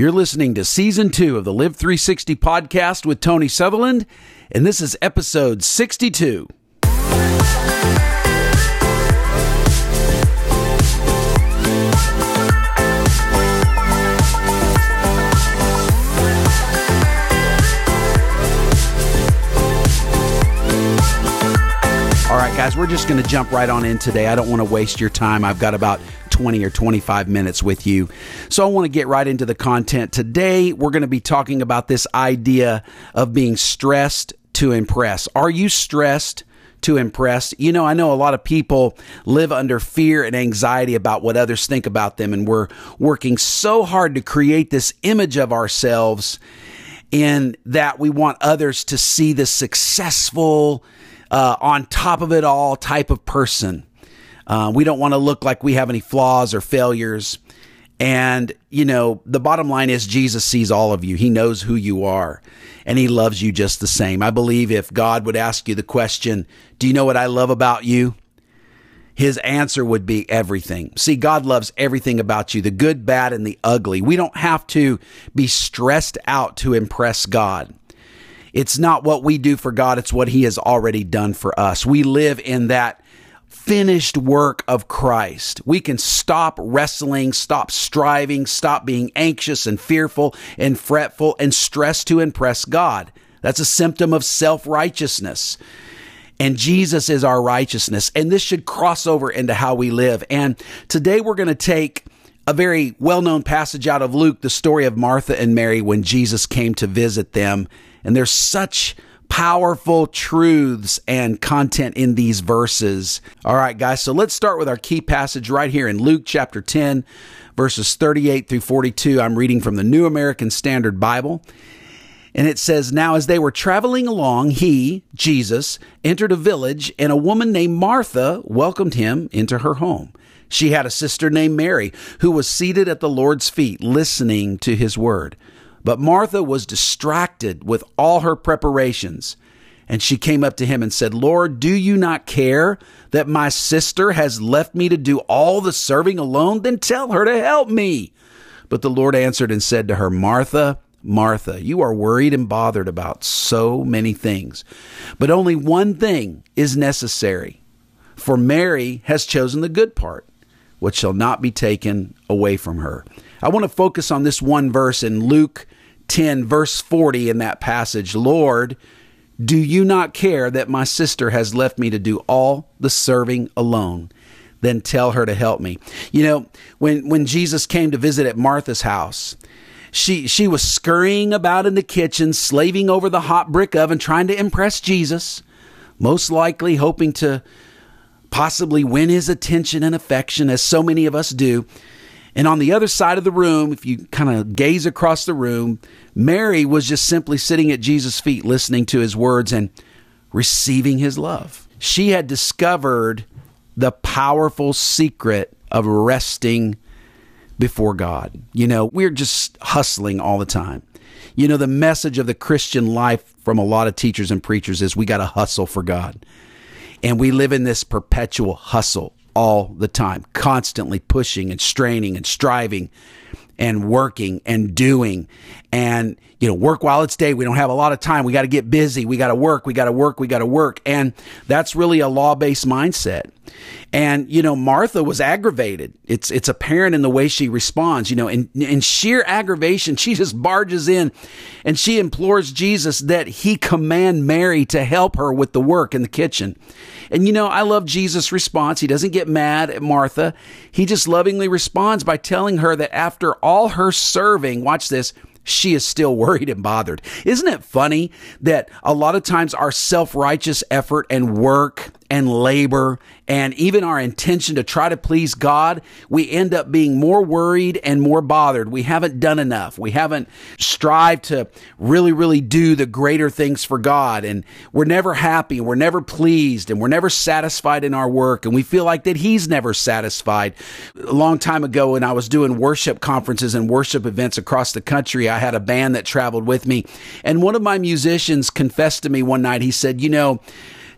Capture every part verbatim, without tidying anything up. You're listening to Season two of the Live three sixty Podcast with Tony Sutherland, and this is Episode sixty-two. All right, guys, we're just going to jump right on in today. I don't want to waste your time. I've got about twenty or twenty-five minutes with you. So I want to get right into the content. Today, we're going to be talking about this idea of being stressed to impress. Are you stressed to impress? You know, I know a lot of people live under fear and anxiety about what others think about them, and we're working so hard to create this image of ourselves in that we want others to see the successful, Uh, on top of it all type of person. Uh, we don't want to look like we have any flaws or failures. And, you know, the bottom line is Jesus sees all of you. He knows who you are, and he loves you just the same. I believe if God would ask you the question, do you know what I love about you? His answer would be everything. See, God loves everything about you, the good, bad, and the ugly. We don't have to be stressed out to impress God. It's not what we do for God, it's what he has already done for us. We live in that finished work of Christ. We can stop wrestling, stop striving, stop being anxious and fearful and fretful and stressed to impress God. That's a symptom of self-righteousness. And Jesus is our righteousness. And this should cross over into how we live. And today we're going to take a very well-known passage out of Luke, the story of Martha and Mary when Jesus came to visit them. And there's such powerful truths and content in these verses. All right, guys, so let's start with our key passage right here in Luke chapter ten, verses thirty-eight through forty-two. I'm reading from the New American Standard Bible. And it says, "Now as they were traveling along, he, Jesus, entered a village, and a woman named Martha welcomed him into her home. She had a sister named Mary, who was seated at the Lord's feet, listening to his word. But Martha was distracted with all her preparations, and she came up to him and said, 'Lord, do you not care that my sister has left me to do all the serving alone? Then tell her to help me.' But the Lord answered and said to her, 'Martha, Martha, you are worried and bothered about so many things, but only one thing is necessary. For Mary has chosen the good part, which shall not be taken away from her.'" I want to focus on this one verse in Luke ten, verse forty in that passage. "Lord, do you not care that my sister has left me to do all the serving alone? Then tell her to help me." You know, when, when Jesus came to visit at Martha's house, she, she was scurrying about in the kitchen, slaving over the hot brick oven, trying to impress Jesus, most likely hoping to possibly win his attention and affection, as so many of us do. And on the other side of the room, if you kind of gaze across the room, Mary was just simply sitting at Jesus' feet, listening to his words and receiving his love. She had discovered the powerful secret of resting before God. You know, we're just hustling all the time. You know, the message of the Christian life from a lot of teachers and preachers is we got to hustle for God. And we live in this perpetual hustle all the time, constantly pushing and straining and striving and working and doing, and, you know, work while it's day. We don't have a lot of time. We got to get busy. We got to work. We got to work. We got to work. And that's really a law-based mindset. And, you know, Martha was aggravated. It's, it's apparent in the way she responds, you know, in, in sheer aggravation, she just barges in and she implores Jesus that he command Mary to help her with the work in the kitchen. And, you know, I love Jesus' response. He doesn't get mad at Martha. He just lovingly responds by telling her that after all her serving, watch this, she is still worried and bothered. Isn't it funny that a lot of times our self-righteous effort and work and labor and even our intention to try to please God, we end up being more worried and more bothered. We haven't done enough. We haven't strived to really, really do the greater things for God. And we're never happy. We're never pleased. And we're never satisfied in our work. And we feel like that he's never satisfied. A long time ago when I was doing worship conferences and worship events across the country, I had a band that traveled with me. And one of my musicians confessed to me one night, he said, "You know,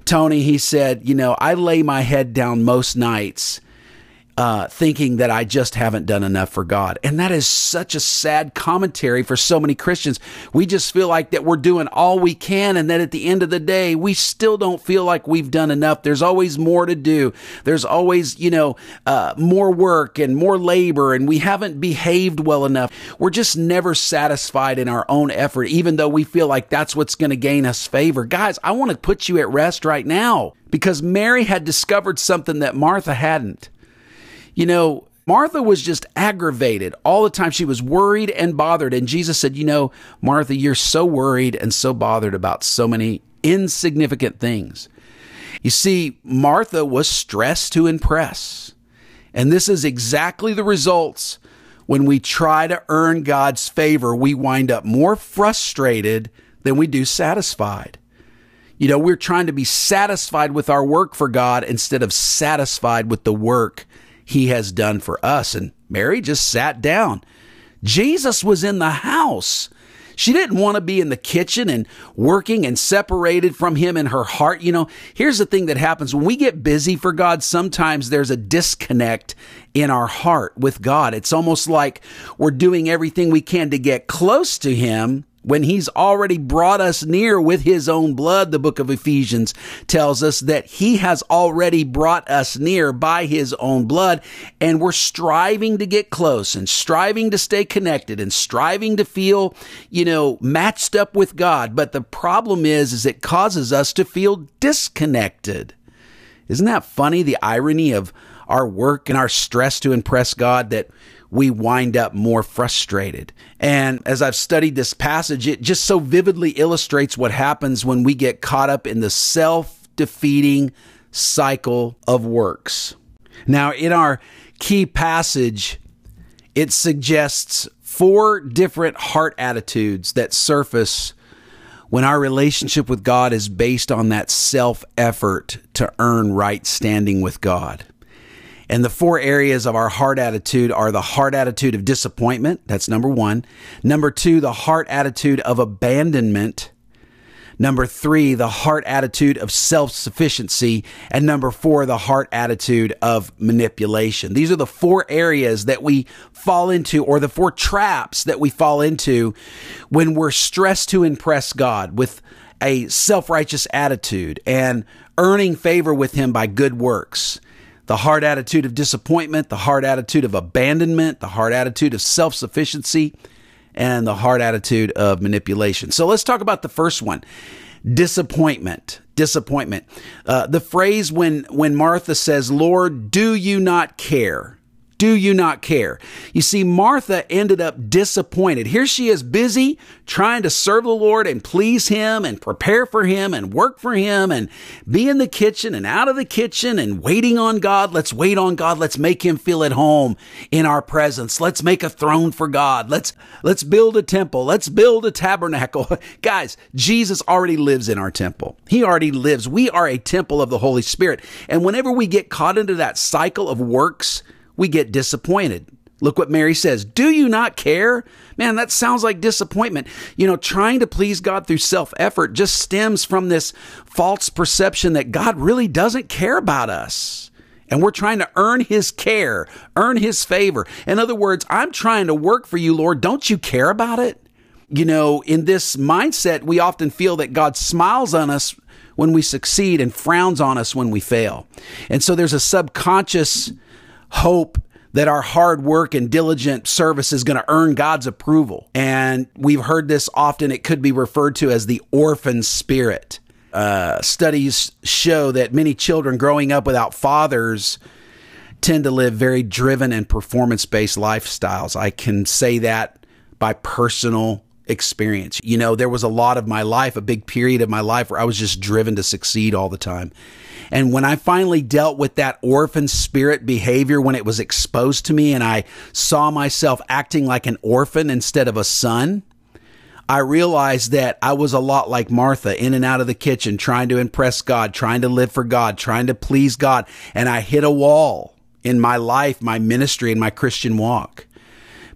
Tony," he said, "you know, I lay my head down most nights uh, thinking that I just haven't done enough for God. And that is such a sad commentary for so many Christians. We just feel like that we're doing all we can, and that at the end of the day, we still don't feel like we've done enough. There's always more to do. There's always, you know, uh, more work and more labor, and we haven't behaved well enough. We're just never satisfied in our own effort, even though we feel like that's what's going to gain us favor. Guys, I want to put you at rest right now, because Mary had discovered something that Martha hadn't. You know, Martha was just aggravated all the time. She was worried and bothered. And Jesus said, you know, Martha, you're so worried and so bothered about so many insignificant things. You see, Martha was stressed to impress. And this is exactly the results. When we try to earn God's favor, we wind up more frustrated than we do satisfied. You know, we're trying to be satisfied with our work for God instead of satisfied with the work He has done for us. And Mary just sat down. Jesus was in the house. She didn't want to be in the kitchen and working and separated from Him in her heart. You know, here's the thing that happens. When we get busy for God, sometimes there's a disconnect in our heart with God. It's almost like we're doing everything we can to get close to Him when He's already brought us near with His own blood. The book of Ephesians tells us that He has already brought us near by His own blood, and we're striving to get close and striving to stay connected and striving to feel, you know, matched up with God. But the problem is, is it causes us to feel disconnected. Isn't that funny, the irony of our work and our stress to impress God, that we wind up more frustrated? And as I've studied this passage, it just so vividly illustrates what happens when we get caught up in the self-defeating cycle of works. Now, in our key passage, it suggests four different heart attitudes that surface when our relationship with God is based on that self-effort to earn right standing with God. And the four areas of our heart attitude are the heart attitude of disappointment. That's number one. Number two, the heart attitude of abandonment. Number three, the heart attitude of self-sufficiency. And number four, the heart attitude of manipulation. These are the four areas that we fall into, or the four traps that we fall into when we're stressed to impress God with a self-righteous attitude and earning favor with Him by good works. The hard attitude of disappointment, the hard attitude of abandonment, the hard attitude of self-sufficiency, and the hard attitude of manipulation. So let's talk about the first one, disappointment. Disappointment. Uh, the phrase when, when Martha says, Lord, do you not care? Do you not care? You see, Martha ended up disappointed. Here she is busy trying to serve the Lord and please Him and prepare for Him and work for Him and be in the kitchen and out of the kitchen and waiting on God. Let's wait on God. Let's make Him feel at home in our presence. Let's make a throne for God. Let's, let's build a temple. Let's build a tabernacle. Guys, Jesus already lives in our temple. He already lives. We are a temple of the Holy Spirit. And whenever we get caught into that cycle of works, we get disappointed. Look what Mary says. Do you not care? Man, that sounds like disappointment. You know, trying to please God through self-effort just stems from this false perception that God really doesn't care about us. And we're trying to earn His care, earn His favor. In other words, I'm trying to work for you, Lord. Don't you care about it? You know, in this mindset, we often feel that God smiles on us when we succeed and frowns on us when we fail. And so there's a subconscious hope that our hard work and diligent service is going to earn God's approval. And we've heard this often. It could be referred to as the orphan spirit. Uh, studies show that many children growing up without fathers tend to live very driven and performance-based lifestyles. I can say that by personal experience. You know, there was a lot of my life, a big period of my life where I was just driven to succeed all the time. And when I finally dealt with that orphan spirit behavior, when it was exposed to me and I saw myself acting like an orphan instead of a son, I realized that I was a lot like Martha, in and out of the kitchen, trying to impress God, trying to live for God, trying to please God. And I hit a wall in my life, my ministry, and my Christian walk,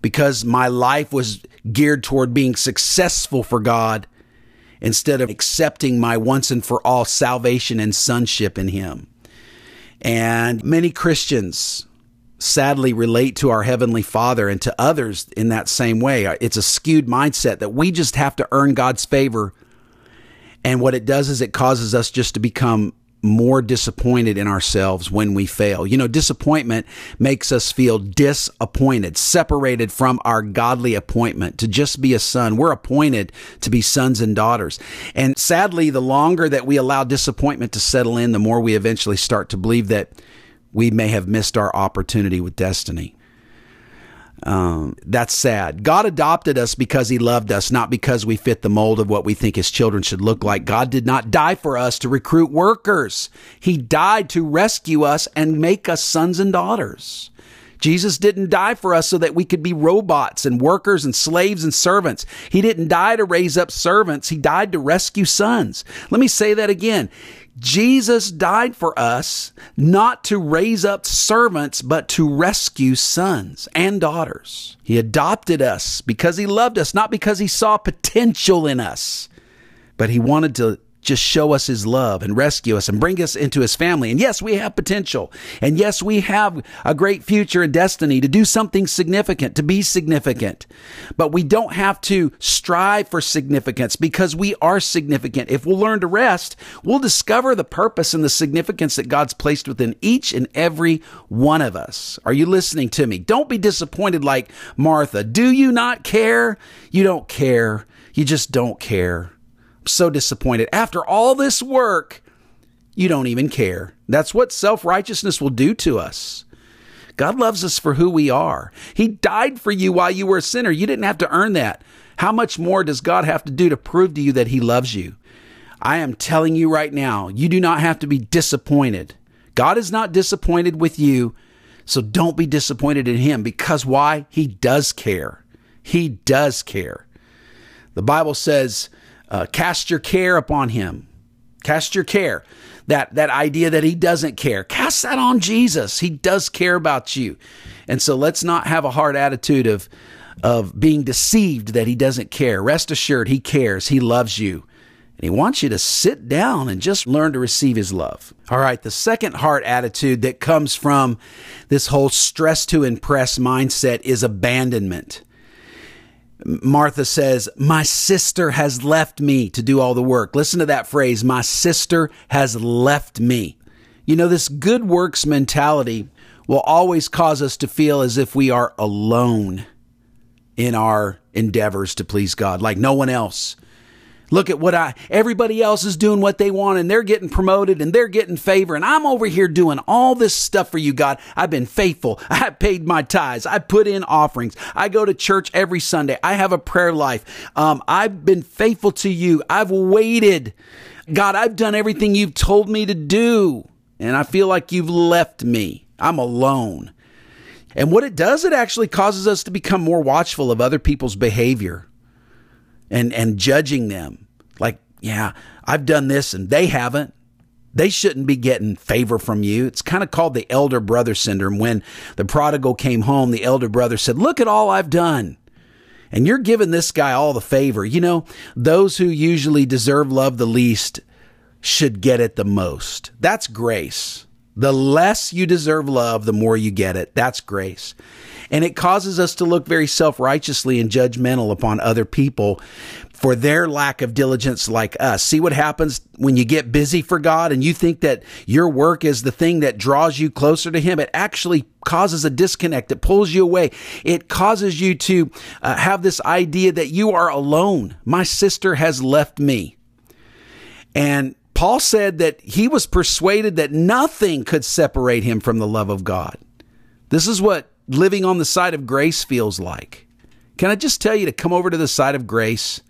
because my life was geared toward being successful for God instead of accepting my once and for all salvation and sonship in Him. And many Christians sadly relate to our Heavenly Father and to others in that same way. It's a skewed mindset that we just have to earn God's favor. And what it does is it causes us just to become more disappointed in ourselves when we fail. You know, disappointment makes us feel disappointed, separated from our godly appointment to just be a son. We're appointed to be sons and daughters. And sadly, the longer that we allow disappointment to settle in, the more we eventually start to believe that we may have missed our opportunity with destiny. Um, that's sad. God adopted us because he loved us, not because we fit the mold of what we think his children should look like. God did not die for us to recruit workers. He died to rescue us and make us sons and daughters. Jesus didn't die for us so that we could be robots and workers and slaves and servants. He didn't die to raise up servants. He died to rescue sons. Let me say that again. Jesus died for us not to raise up servants, but to rescue sons and daughters. He adopted us because he loved us, not because he saw potential in us, but he wanted to just show us his love and rescue us and bring us into his family. And yes, we have potential. And yes, we have a great future and destiny to do something significant, to be significant. But we don't have to strive for significance because we are significant. If we'll learn to rest, we'll discover the purpose and the significance that God's placed within each and every one of us. Are you listening to me? Don't be disappointed like Martha. Do you not care? You don't care. You just don't care. So disappointed. After all this work, you don't even care. That's what self-righteousness will do to us. God loves us for who we are. He died for you while you were a sinner. You didn't have to earn that. How much more does God have to do to prove to you that he loves you? I am telling you right now, you do not have to be disappointed. God is not disappointed with you, so don't be disappointed in him, because why? He does care. He does care. The Bible says, Uh, cast your care upon him. Cast your care. That that idea that he doesn't care. Cast that on Jesus. He does care about you. And so let's not have a hard attitude of, of being deceived that he doesn't care. Rest assured, he cares. He loves you. And he wants you to sit down and just learn to receive his love. All right, the second heart attitude that comes from this whole stress to impress mindset is abandonment. Martha says, my sister has left me to do all the work. Listen to that phrase, my sister has left me. You know, this good works mentality will always cause us to feel as if we are alone in our endeavors to please God, like no one else. Look at what I, everybody else is doing what they want, and they're getting promoted and they're getting favor. And I'm over here doing all this stuff for you, God. I've been faithful. I paid my tithes. I put in offerings. I go to church every Sunday. I have a prayer life. Um, I've been faithful to you. I've waited. God, I've done everything you've told me to do. And I feel like you've left me. I'm alone. And what it does, it actually causes us to become more watchful of other people's behavior. And and judging them like, yeah, I've done this and they haven't. They shouldn't be getting favor from you. It's kind of called the elder brother syndrome. When the prodigal came home, the elder brother said, look at all I've done. And you're giving this guy all the favor. You know, those who usually deserve love the least should get it the most. That's grace. The less you deserve love, the more you get it. That's grace. And it causes us to look very self-righteously and judgmental upon other people for their lack of diligence like us. See what happens when you get busy for God and you think that your work is the thing that draws you closer to him. It actually causes a disconnect. It pulls you away. It causes you to uh, have this idea that you are alone. My sister has left me. And Paul said that he was persuaded that nothing could separate him from the love of God. This is what living on the side of grace feels like. Can I just tell you to come over to the side of grace?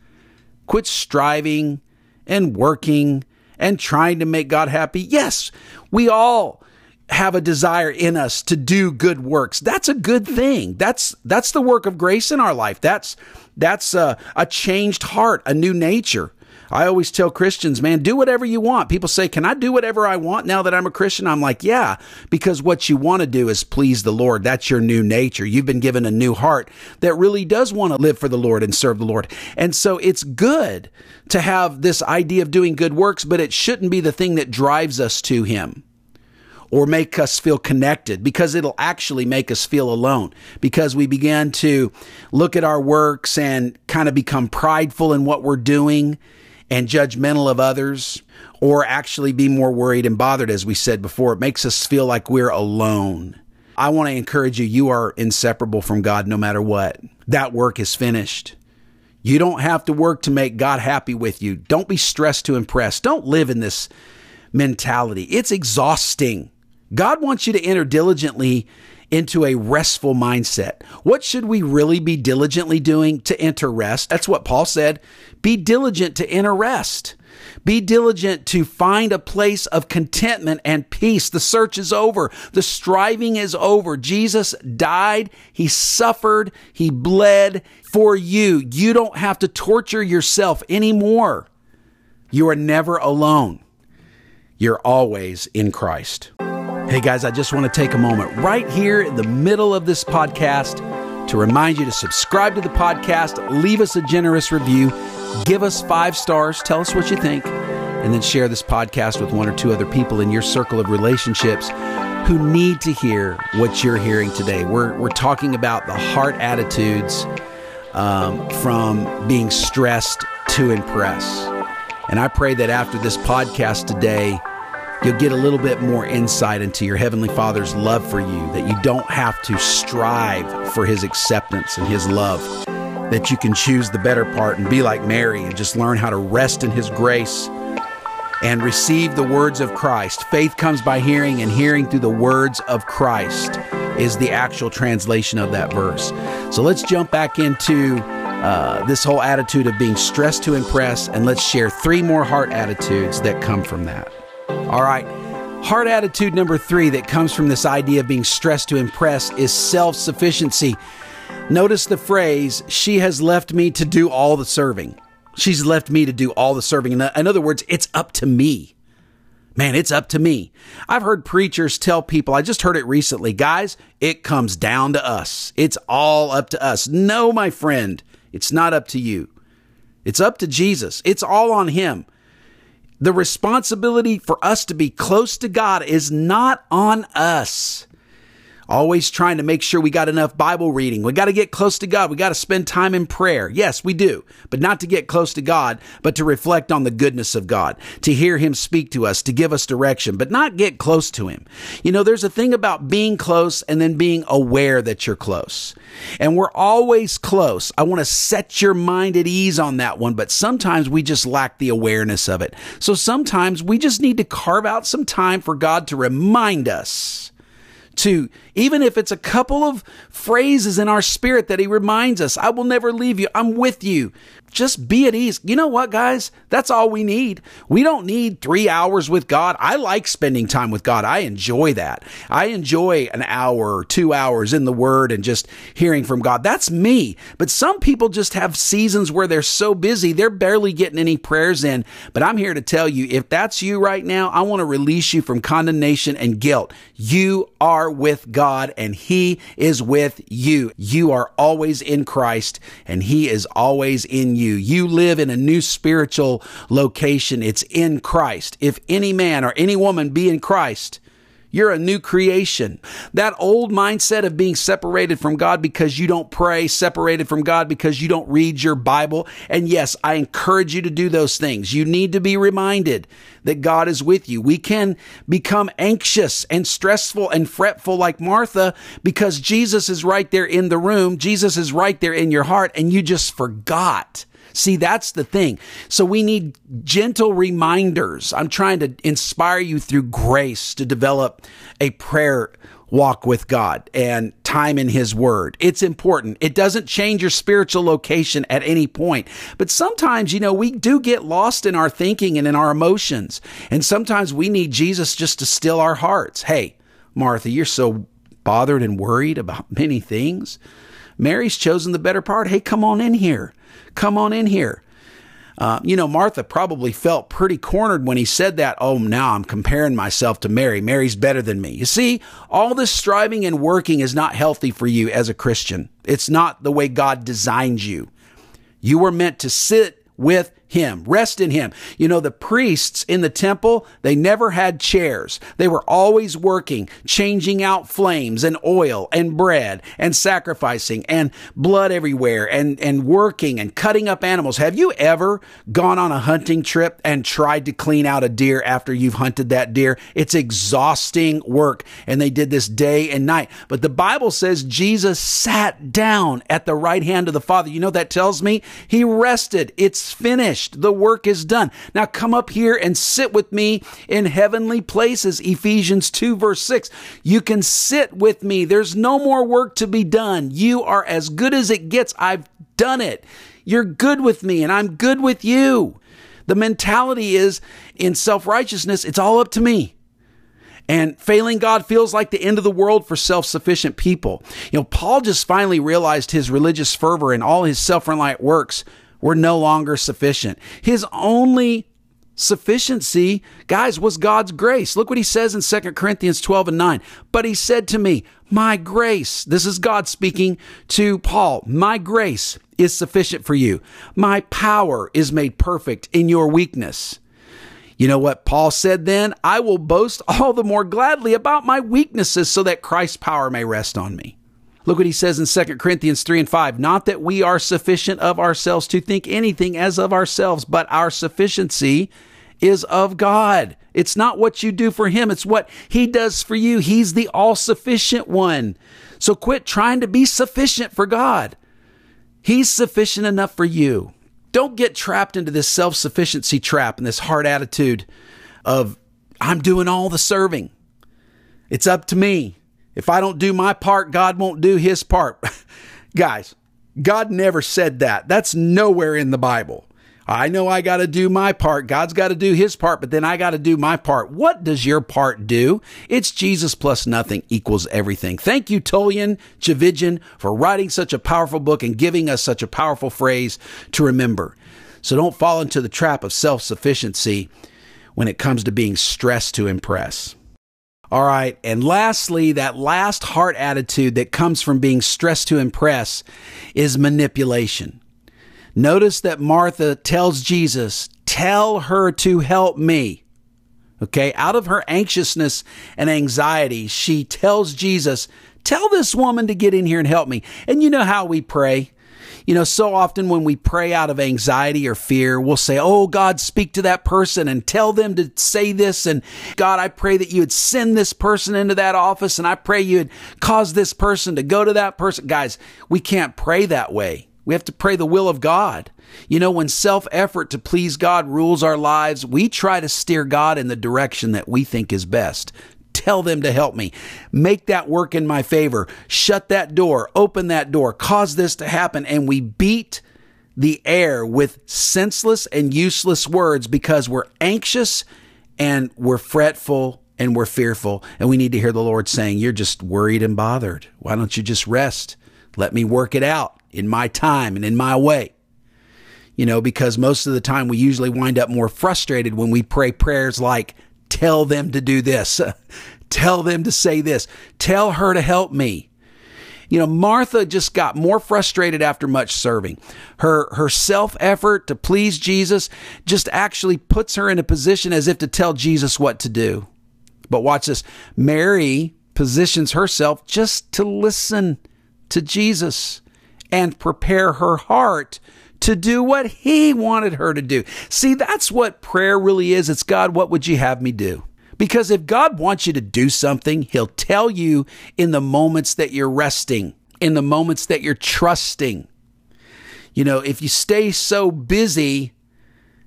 Quit striving and working and trying to make God happy. Yes, we all have a desire in us to do good works. That's a good thing. That's that's the work of grace in our life. That's that's a, a changed heart, a new nature. I always tell Christians, man, do whatever you want. People say, can I do whatever I want now that I'm a Christian? I'm like, yeah, because what you want to do is please the Lord. That's your new nature. You've been given a new heart that really does want to live for the Lord and serve the Lord. And so it's good to have this idea of doing good works, but it shouldn't be the thing that drives us to him or make us feel connected, because it'll actually make us feel alone, because we begin to look at our works and kind of become prideful in what we're doing and judgmental of others, or actually be more worried and bothered. As we said before, it makes us feel like we're alone. I want to encourage you, you are inseparable from God no matter what. That work is finished. You don't have to work to make God happy with you. Don't be stressed to impress. Don't live in this mentality. It's exhausting. God wants you to enter diligently into a restful mindset. What should we really be diligently doing to enter rest? That's what Paul said. Be diligent to enter rest. Be diligent to find a place of contentment and peace. The search is over. The striving is over. Jesus died. He suffered. He bled for you. You don't have to torture yourself anymore. You are never alone. You're always in Christ. Hey guys, I just want to take a moment right here in the middle of this podcast to remind you to subscribe to the podcast, leave us a generous review, give us five stars, tell us what you think, and then share this podcast with one or two other people in your circle of relationships who need to hear what you're hearing today. We're, we're talking about the heart attitudes um, from being stressed to impress. And I pray that after this podcast today, you'll get a little bit more insight into your Heavenly Father's love for you, that you don't have to strive for His acceptance and His love, that you can choose the better part and be like Mary and just learn how to rest in His grace and receive the words of Christ. Faith comes by hearing, and hearing through the words of Christ is the actual translation of that verse. So let's jump back into Uh, this whole attitude of being stressed to impress, and let's share three more heart attitudes that come from that. All right, heart attitude number three that comes from this idea of being stressed to impress is self-sufficiency. Notice the phrase, she has left me to do all the serving. She's left me to do all the serving. In other words, it's up to me. Man, it's up to me. I've heard preachers tell people, I just heard it recently, guys, it comes down to us. It's all up to us. No, my friend. It's not up to you. It's up to Jesus. It's all on Him. The responsibility for us to be close to God is not on us. Always trying to make sure we got enough Bible reading. We got to get close to God. We got to spend time in prayer. Yes, we do, but not to get close to God, but to reflect on the goodness of God, to hear Him speak to us, to give us direction, but not get close to Him. You know, there's a thing about being close and then being aware that you're close. And we're always close. I want to set your mind at ease on that one, but sometimes we just lack the awareness of it. So sometimes we just need to carve out some time for God to remind us, to, even if it's a couple of phrases in our spirit that He reminds us, I will never leave you, I'm with you. Just be at ease. You know what, guys? That's all we need. We don't need three hours with God. I like spending time with God. I enjoy that. I enjoy an hour or two hours in the Word and just hearing from God. That's me. But some people just have seasons where they're so busy, they're barely getting any prayers in. But I'm here to tell you, if that's you right now, I want to release you from condemnation and guilt. You are with God and He is with you. You are always in Christ and He is always in you. You. You live in a new spiritual location. It's in Christ. If any man or any woman be in Christ, you're a new creation. That old mindset of being separated from God because you don't pray, separated from God because you don't read your Bible. And yes, I encourage you to do those things. You need to be reminded that God is with you. We can become anxious and stressful and fretful like Martha because Jesus is right there in the room. Jesus is right there in your heart, and you just forgot. See, that's the thing. So we need gentle reminders. I'm trying to inspire you through grace to develop a prayer walk with God and time in His Word. It's important. It doesn't change your spiritual location at any point. But sometimes, you know, we do get lost in our thinking and in our emotions. And sometimes we need Jesus just to still our hearts. Hey, Martha, you're so bothered and worried about many things. Mary's chosen the better part. Hey, come on in here. Come on in here. Uh, you know, Martha probably felt pretty cornered when he said that. Oh, now I'm comparing myself to Mary. Mary's better than me. You see, all this striving and working is not healthy for you as a Christian. It's not the way God designed you. You were meant to sit with him, rest in him. You know, the priests in the temple, they never had chairs. They were always working, changing out flames and oil and bread and sacrificing and blood everywhere and, and working and cutting up animals. Have you ever gone on a hunting trip and tried to clean out a deer after you've hunted that deer? It's exhausting work. And they did this day and night. But the Bible says Jesus sat down at the right hand of the Father. You know, that tells me he rested. It's finished. The work is done. Now come up here and sit with me in heavenly places. Ephesians two verse six. You can sit with me. There's no more work to be done. You are as good as it gets. I've done it. You're good with me and I'm good with you. The mentality is in self-righteousness, it's all up to me. And failing God feels like the end of the world for self-sufficient people. You know, Paul just finally realized his religious fervor and all his self-reliant works were no longer sufficient. His only sufficiency, guys, was God's grace. Look what he says in Second Corinthians twelve and nine. But he said to me, my grace, this is God speaking to Paul, my grace is sufficient for you. My power is made perfect in your weakness. You know what Paul said then? I will boast all the more gladly about my weaknesses so that Christ's power may rest on me. Look what he says in Second Corinthians three and five. Not that we are sufficient of ourselves to think anything as of ourselves, but our sufficiency is of God. It's not what you do for him. It's what he does for you. He's the all-sufficient one. So quit trying to be sufficient for God. He's sufficient enough for you. Don't get trapped into this self-sufficiency trap and this hard attitude of, I'm doing all the serving. It's up to me. If I don't do my part, God won't do his part. Guys, God never said that. That's nowhere in the Bible. I know I got to do my part. God's got to do his part, but then I got to do my part. What does your part do? It's Jesus plus nothing equals everything. Thank you, Tullian Tchividjian, for writing such a powerful book and giving us such a powerful phrase to remember. So don't fall into the trap of self-sufficiency when it comes to being stressed to impress. All right. And lastly, that last heart attitude that comes from being stressed to impress is manipulation. Notice that Martha tells Jesus, tell her to help me. Okay. Out of her anxiousness and anxiety, she tells Jesus, tell this woman to get in here and help me. And you know how we pray. You know, so often when we pray out of anxiety or fear, we'll say, oh, God, speak to that person and tell them to say this. And God, I pray that you would send this person into that office. And I pray you would cause this person to go to that person. Guys, we can't pray that way. We have to pray the will of God. You know, when self-effort to please God rules our lives, we try to steer God in the direction that we think is best. Tell them to help me. Make that work in my favor. Shut that door. Open that door. Cause this to happen. And we beat the air with senseless and useless words because we're anxious and we're fretful and we're fearful. And we need to hear the Lord saying, you're just worried and bothered. Why don't you just rest? Let me work it out in my time and in my way. You know, because most of the time we usually wind up more frustrated when we pray prayers like, tell them to do this. Tell them to say this. Tell her to help me. You know, Martha just got more frustrated after much serving. Her, her self-effort to please Jesus just actually puts her in a position as if to tell Jesus what to do. But watch this. Mary positions herself just to listen to Jesus and prepare her heart to do what he wanted her to do. See, that's what prayer really is. It's God, what would you have me do? Because if God wants you to do something, he'll tell you in the moments that you're resting, in the moments that you're trusting. You know, if you stay so busy,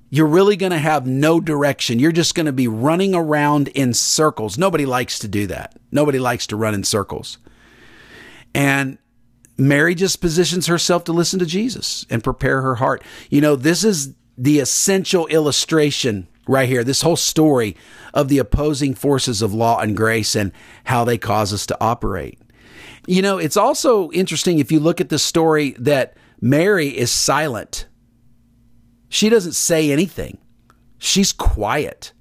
you're really going to have no direction. You're just going to be running around in circles. Nobody likes to do that. Nobody likes to run in circles. And Mary just positions herself to listen to Jesus and prepare her heart. You know, this is the essential illustration right here, this whole story of the opposing forces of law and grace and how they cause us to operate. You know, it's also interesting if you look at the story that Mary is silent. She doesn't say anything. She's quiet.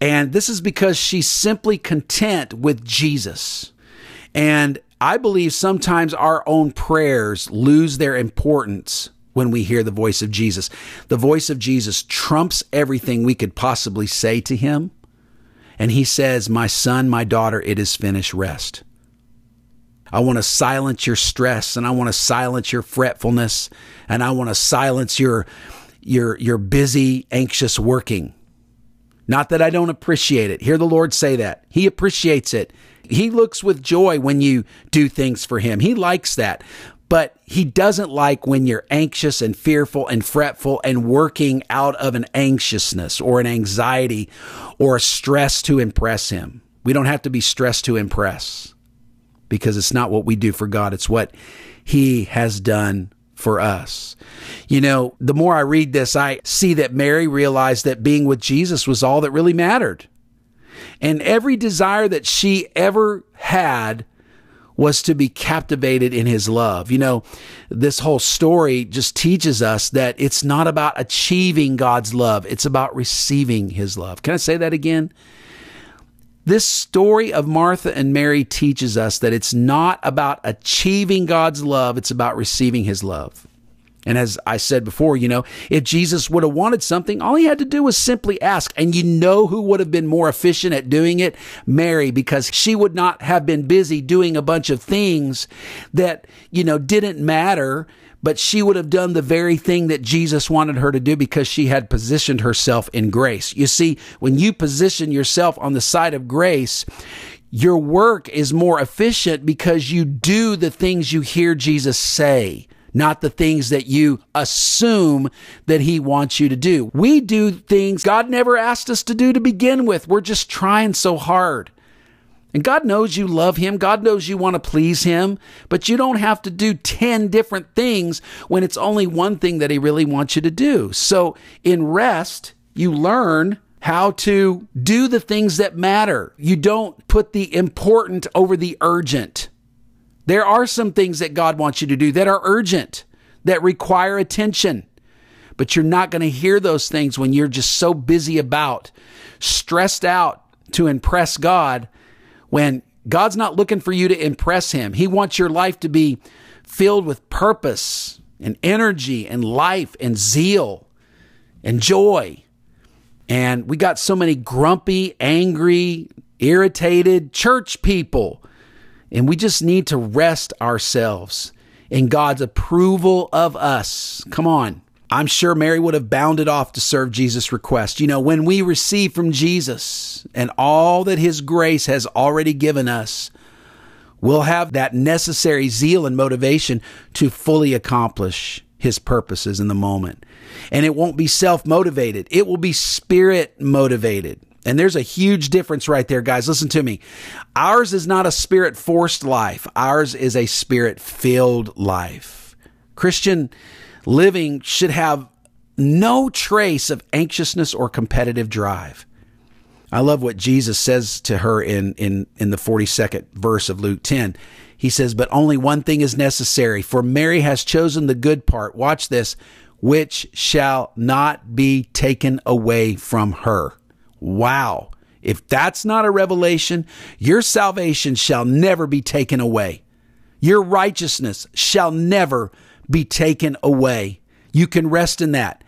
And this is because she's simply content with Jesus. And I believe sometimes our own prayers lose their importance when we hear the voice of Jesus. The voice of Jesus trumps everything we could possibly say to him. And he says, my son, my daughter, it is finished. Rest. I want to silence your stress, and I want to silence your fretfulness, and I want to silence your your your busy, anxious working. Not that I don't appreciate it. Hear the Lord say that. He appreciates it. He looks with joy when you do things for him. He likes that. But he doesn't like when you're anxious and fearful and fretful and working out of an anxiousness or an anxiety or a stress to impress him. We don't have to be stressed to impress, because it's not what we do for God. It's what he has done for us. You know, the more I read this, I see that Mary realized that being with Jesus was all that really mattered. And every desire that she ever had was to be captivated in his love. You know, this whole story just teaches us that it's not about achieving God's love. It's about receiving his love. Can I say that again? This story of Martha and Mary teaches us that it's not about achieving God's love, it's about receiving his love. And as I said before, you know, if Jesus would have wanted something, all he had to do was simply ask. And you know who would have been more efficient at doing it? Mary, because she would not have been busy doing a bunch of things that, you know, didn't matter, but she would have done the very thing that Jesus wanted her to do, because she had positioned herself in grace. You see, when you position yourself on the side of grace, your work is more efficient because you do the things you hear Jesus say, not the things that you assume that he wants you to do. We do things God never asked us to do to begin with. We're just trying so hard. And God knows you love him. God knows you want to please him. But you don't have to do ten different things when it's only one thing that he really wants you to do. So in rest, you learn how to do the things that matter. You don't put the important over the urgent. There are some things that God wants you to do that are urgent, that require attention, but you're not going to hear those things when you're just so busy about, stressed out to impress God, when God's not looking for you to impress him. He wants your life to be filled with purpose and energy and life and zeal and joy. And we got so many grumpy, angry, irritated church people. And we just need to rest ourselves in God's approval of us. Come on. I'm sure Mary would have bounded off to serve Jesus' request. You know, when we receive from Jesus and all that his grace has already given us, we'll have that necessary zeal and motivation to fully accomplish his purposes in the moment. And it won't be self-motivated. It will be spirit-motivated. And there's a huge difference right there, guys. Listen to me. Ours is not a spirit-forced life. Ours is a spirit-filled life. Christian living should have no trace of anxiousness or competitive drive. I love what Jesus says to her in, in, in the forty-second verse of Luke ten. He says, but only one thing is necessary, for Mary has chosen the good part. Watch this, which shall not be taken away from her. Wow. If that's not a revelation, your salvation shall never be taken away. Your righteousness shall never be taken away. You can rest in that.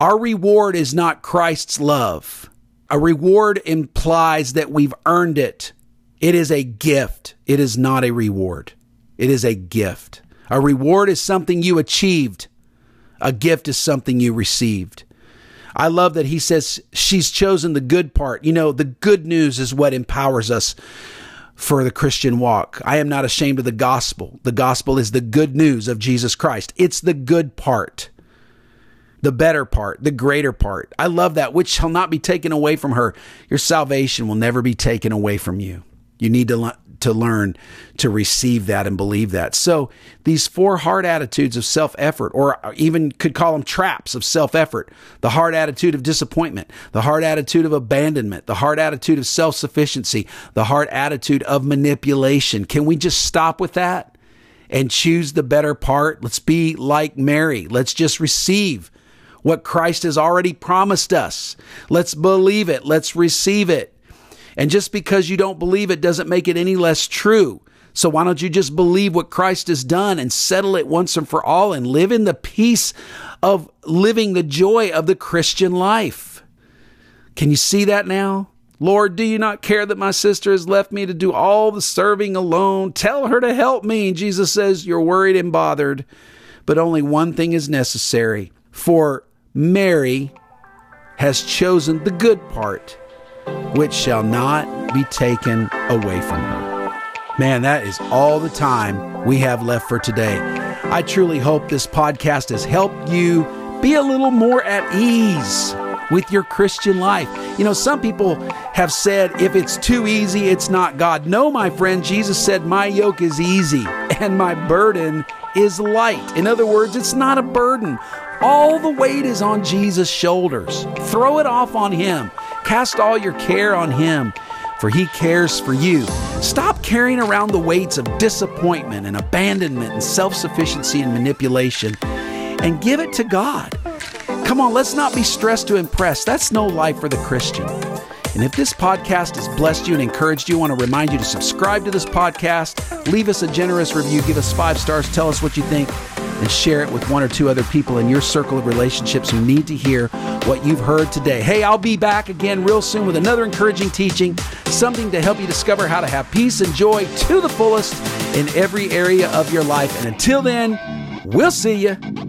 Our reward is not Christ's love. A reward implies that we've earned it. It is a gift. It is not a reward. It is a gift. A reward is something you achieved. A gift is something you received. I love that he says she's chosen the good part. You know, the good news is what empowers us for the Christian walk. I am not ashamed of the gospel. The gospel is the good news of Jesus Christ. It's the good part, the better part, the greater part. I love that, which shall not be taken away from her. Your salvation will never be taken away from you. You need to le- to learn to receive that and believe that. So these four hard attitudes of self-effort, or even could call them traps of self-effort, the hard attitude of disappointment, the hard attitude of abandonment, the hard attitude of self-sufficiency, the hard attitude of manipulation. Can we just stop with that and choose the better part? Let's be like Mary. Let's just receive what Christ has already promised us. Let's believe it. Let's receive it. And just because you don't believe it doesn't make it any less true. So why don't you just believe what Christ has done and settle it once and for all and live in the peace of living the joy of the Christian life? Can you see that now? Lord, do you not care that my sister has left me to do all the serving alone? Tell her to help me. And Jesus says, you're worried and bothered, but only one thing is necessary. For Mary has chosen the good part, which shall not be taken away from her. Man, that is all the time we have left for today. I truly hope this podcast has helped you be a little more at ease with your Christian life. You know, some people have said, if it's too easy, it's not God. No, my friend, Jesus said, my yoke is easy and my burden is light. In other words, it's not a burden. All the weight is on Jesus' shoulders. Throw it off on him. Cast all your care on him, for he cares for you. Stop carrying around the weights of disappointment and abandonment and self-sufficiency and manipulation, and give it to God. Come on, let's not be stressed to impress. That's no life for the Christian. And if this podcast has blessed you and encouraged you, I want to remind you to subscribe to this podcast, leave us a generous review, give us five stars, tell us what you think, and share it with one or two other people in your circle of relationships who need to hear what you've heard today. Hey, I'll be back again real soon with another encouraging teaching, something to help you discover how to have peace and joy to the fullest in every area of your life. And until then, we'll see you.